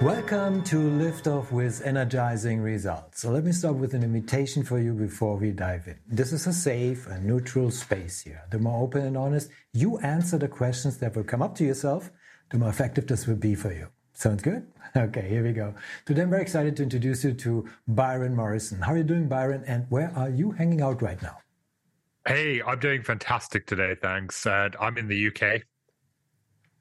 Welcome to Lift Off with Energizing Results. So let me start with an invitation for you before we dive in. This is a safe and neutral space here. The more open and honest you answer the questions that will come up to yourself, the more effective this will be for you. Sounds good? Okay, here we go. Today I'm very excited to introduce you to Byron Morrison. How are you doing, Byron? And where are you hanging out right now? Hey, I'm doing fantastic today, thanks. I'm in the UK.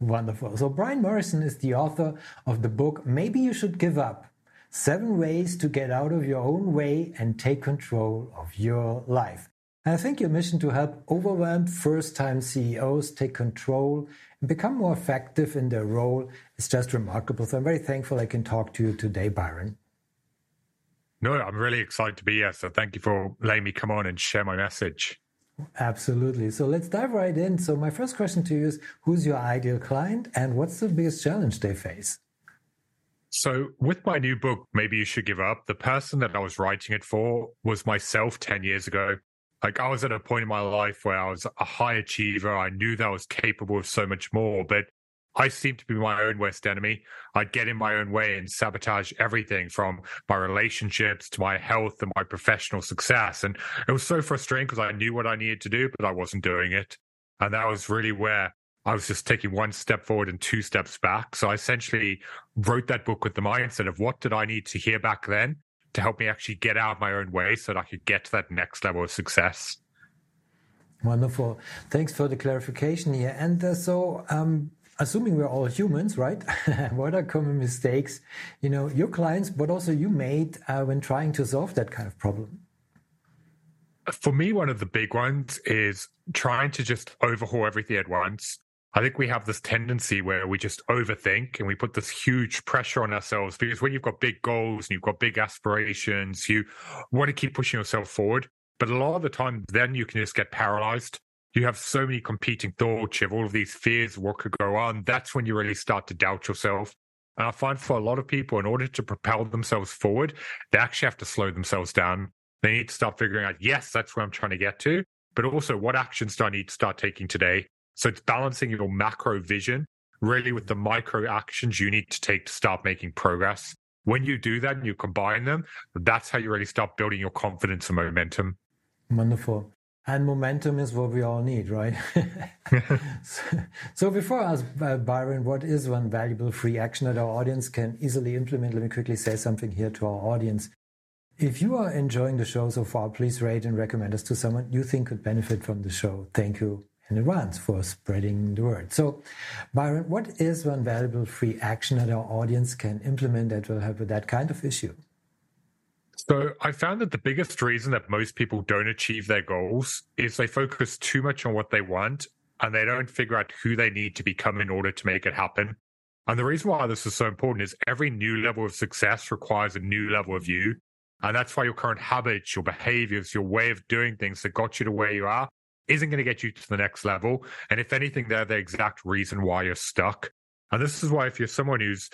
Wonderful. So Byron Morrison is the author of the book, Maybe You Should Give Up, 7 Ways to Get Out of Your Own Way and Take Control of Your Life. And I think your mission to help overwhelmed first-time CEOs take control and become more effective in their role is just remarkable. So I'm very thankful I can talk to you today, Byron. No, I'm really excited to be here. So thank you for letting me come on and share my message. Absolutely. So let's dive right in. So my first question to you is, who's your ideal client and what's the biggest challenge they face? So with my new book, Maybe You Should Give Up, the person that I was writing it for was myself 10 years ago. Like, I was at a point in my life where I was a high achiever. I knew that I was capable of so much more, but I seemed to be my own worst enemy. I'd get in my own way and sabotage everything from my relationships to my health and my professional success. And it was so frustrating because I knew what I needed to do, but I wasn't doing it. And that was really where I was just taking one step forward and 2 steps back. So I essentially wrote that book with the mindset of what did I need to hear back then to help me actually get out of my own way so that I could get to that next level of success. Wonderful. Thanks for the clarification here. And assuming we're all humans, right? What are common mistakes, your clients, but also you made when trying to solve that kind of problem? For me, one of the big ones is trying to just overhaul everything at once. I think we have this tendency where we just overthink and we put this huge pressure on ourselves, because when you've got big goals and you've got big aspirations, you want to keep pushing yourself forward. But a lot of the time, then you can just get paralyzed. You have so many competing thoughts, you have all of these fears of what could go on. That's when you really start to doubt yourself. And I find for a lot of people, in order to propel themselves forward, they actually have to slow themselves down. They need to start figuring out, yes, that's where I'm trying to get to, but also what actions do I need to start taking today? So it's balancing your macro vision really with the micro actions you need to take to start making progress. When you do that and you combine them, that's how you really start building your confidence and momentum. Wonderful. And momentum is what we all need, right? So before I ask Byron, what is one valuable free action that our audience can easily implement? Let me quickly say something here to our audience. If you are enjoying the show so far, please rate and recommend us to someone you think could benefit from the show. Thank you in advance for spreading the word. So Byron, what is one valuable free action that our audience can implement that will help with that kind of issue? So I found that the biggest reason that most people don't achieve their goals is they focus too much on what they want and they don't figure out who they need to become in order to make it happen. And the reason why this is so important is every new level of success requires a new level of you. And that's why your current habits, your behaviors, your way of doing things that got you to where you are isn't going to get you to the next level. And if anything, they're the exact reason why you're stuck. And this is why if you're someone who's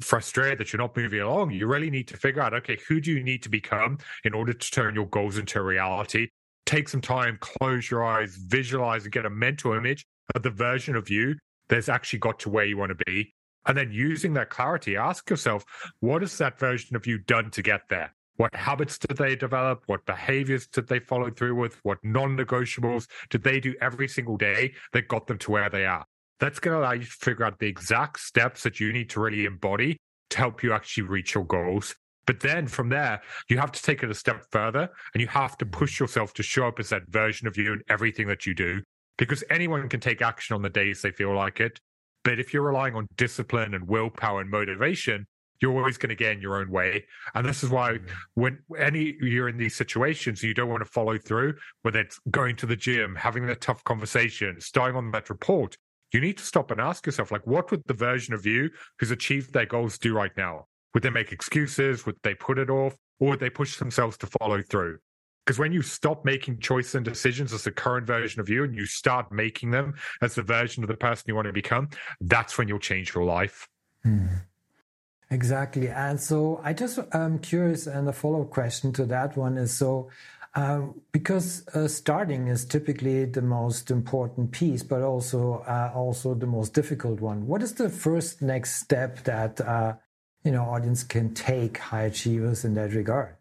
frustrated that you're not moving along, you really need to figure out, okay, who do you need to become in order to turn your goals into reality? Take some time, close your eyes, visualize and get a mental image of the version of you that's actually got to where you want to be. And then using that clarity, ask yourself, what has that version of you done to get there? What habits did they develop? What behaviors did they follow through with? What non-negotiables did they do every single day that got them to where they are? That's going to allow you to figure out the exact steps that you need to really embody to help you actually reach your goals. But then from there, you have to take it a step further and you have to push yourself to show up as that version of you in everything that you do, because anyone can take action on the days they feel like it. But if you're relying on discipline and willpower and motivation, you're always going to get in your own way. And this is why when you're in these situations, you don't want to follow through, whether it's going to the gym, having that tough conversation, starting on that report. You need to stop and ask yourself, like, what would the version of you who's achieved their goals do right now? Would they make excuses? Would they put it off? Or would they push themselves to follow through? Because when you stop making choices and decisions as the current version of you and you start making them as the version of the person you want to become, that's when you'll change your life. Exactly. And so I just am curious, and a follow-up question to that one is, so because starting is typically the most important piece, but also the most difficult one. What is the first next step that audience can take, high achievers in that regard?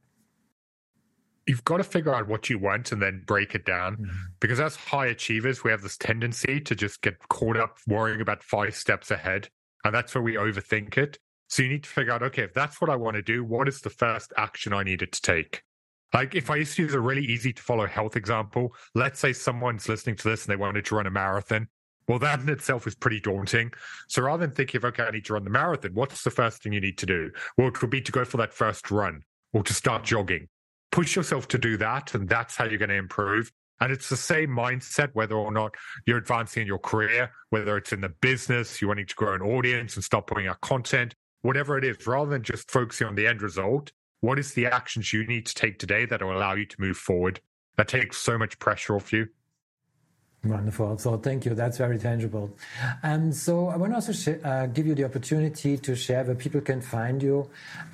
You've got to figure out what you want and then break it down. Mm-hmm. Because as high achievers, we have this tendency to just get caught up worrying about 5 steps ahead. And that's where we overthink it. So you need to figure out, okay, if that's what I want to do, what is the first action I needed to take? Like if I used to use a really easy to follow health example, let's say someone's listening to this and they wanted to run a marathon. Well, that in itself is pretty daunting. So rather than thinking of, okay, I need to run the marathon, what's the first thing you need to do? Well, it would be to go for that first run or to start jogging. Push yourself to do that, and that's how you're going to improve. And it's the same mindset, whether or not you're advancing in your career, whether it's in the business, you're wanting to grow an audience and start putting out content, whatever it is, rather than just focusing on the end result, what is the actions you need to take today that will allow you to move forward? That takes so much pressure off you. Wonderful. So thank you. That's very tangible. So I want to also give you the opportunity to share where people can find you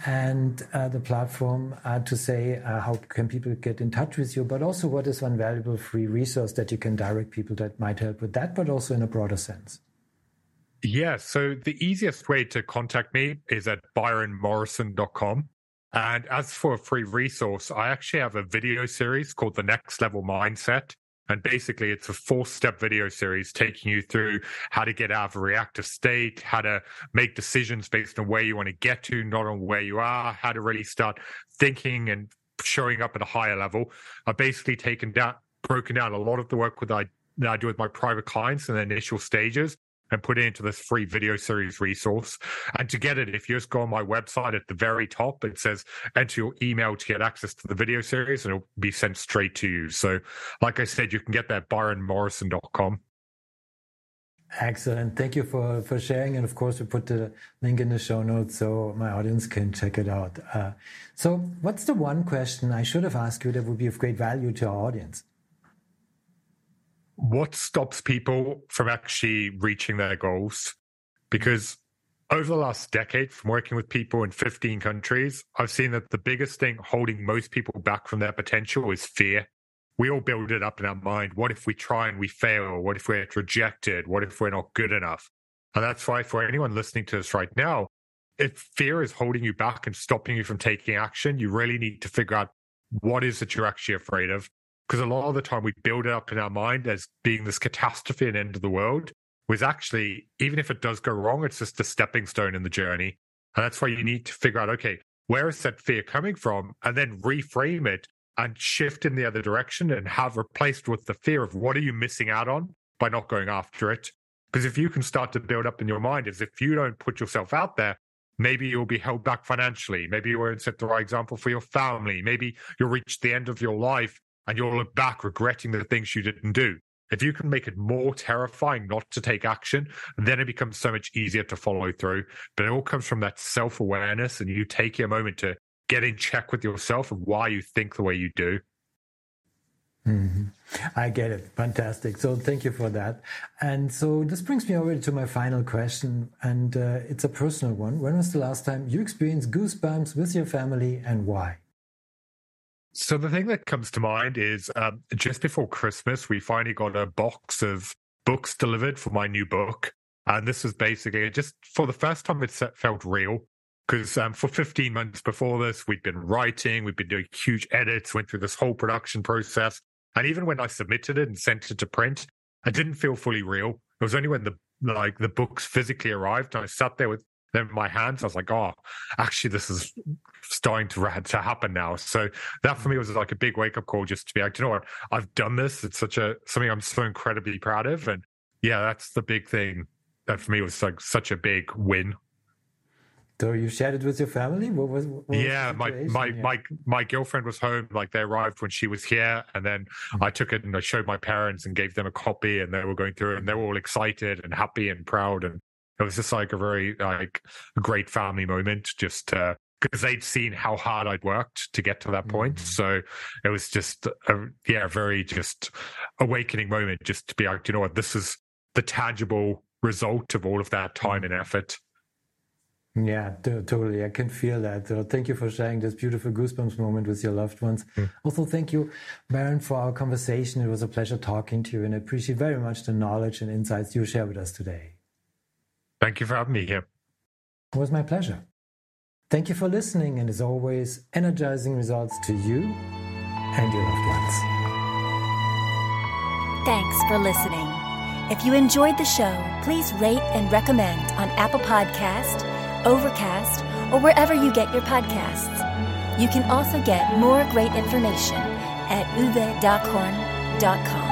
and the platform to say how can people get in touch with you, but also what is one valuable free resource that you can direct people that might help with that, but also in a broader sense. Yeah. So the easiest way to contact me is at byronmorrison.com. And as for a free resource, I actually have a video series called The Next Level Mindset. And basically, it's a 4-step video series taking you through how to get out of a reactive state, how to make decisions based on where you want to get to, not on where you are, how to really start thinking and showing up at a higher level. I've basically broken down a lot of the work that I do with my private clients in the initial stages and put it into this free video series resource. And to get it, if you just go on my website at the very top, it says enter your email to get access to the video series and it'll be sent straight to you. So like I said, you can get that at byronmorrison.com. Excellent. Thank you for sharing. And of course, we put the link in the show notes so my audience can check it out. So what's the one question I should have asked you that would be of great value to our audience? What stops people from actually reaching their goals? Because over the last decade, from working with people in 15 countries, I've seen that the biggest thing holding most people back from their potential is fear. We all build it up in our mind. What if we try and we fail? What if we're rejected? What if we're not good enough? And that's why for anyone listening to this right now, if fear is holding you back and stopping you from taking action, you really need to figure out what is it you're actually afraid of. Because a lot of the time we build it up in our mind as being this catastrophe and end of the world, was actually, even if it does go wrong, it's just a stepping stone in the journey. And that's why you need to figure out, okay, where is that fear coming from? And then reframe it and shift in the other direction and have replaced with the fear of what are you missing out on by not going after it? Because if you can start to build up in your mind is if you don't put yourself out there, maybe you'll be held back financially. Maybe you won't set the right example for your family. Maybe you'll reach the end of your life and you'll look back regretting the things you didn't do. If you can make it more terrifying not to take action, then it becomes so much easier to follow through. But it all comes from that self-awareness and you taking a moment to get in check with yourself and why you think the way you do. Mm-hmm. I get it. Fantastic. So thank you for that. And so this brings me already to my final question, and it's a personal one. When was the last time you experienced goosebumps with your family and why? So the thing that comes to mind is just before Christmas, we finally got a box of books delivered for my new book. And this was basically just for the first time it felt real because for 15 months before this, we'd been writing, we'd been doing huge edits, went through this whole production process. And even when I submitted it and sent it to print, I didn't feel fully real. It was only when the books physically arrived and I sat there with them in my hands, I was like, oh, actually, this is starting to happen now. So that for me was like a big wake-up call just to be like, you know what, I've done this. It's something I'm so incredibly proud of. And yeah, that's the big thing that for me was like such a big win. So you shared it with your family? My girlfriend was home. Like they arrived when she was here, and then I took it and I showed my parents and gave them a copy, and they were going through it, and they were all excited and happy and proud. And it was just like a very great family moment just because they'd seen how hard I'd worked to get to that point. So it was just a very awakening moment, just to be like, you know what, this is the tangible result of all of that time and effort. Yeah, totally. I can feel that. So thank you for sharing this beautiful goosebumps moment with your loved ones. Also, thank you, Byron, for our conversation. It was a pleasure talking to you, and I appreciate very much the knowledge and insights you share with us today. Thank you for having me here. It was my pleasure. Thank you for listening, and as always, energizing results to you and your loved ones. Thanks for listening. If you enjoyed the show, please rate and recommend on Apple Podcasts, Overcast, or wherever you get your podcasts. You can also get more great information at uvedacorn.com.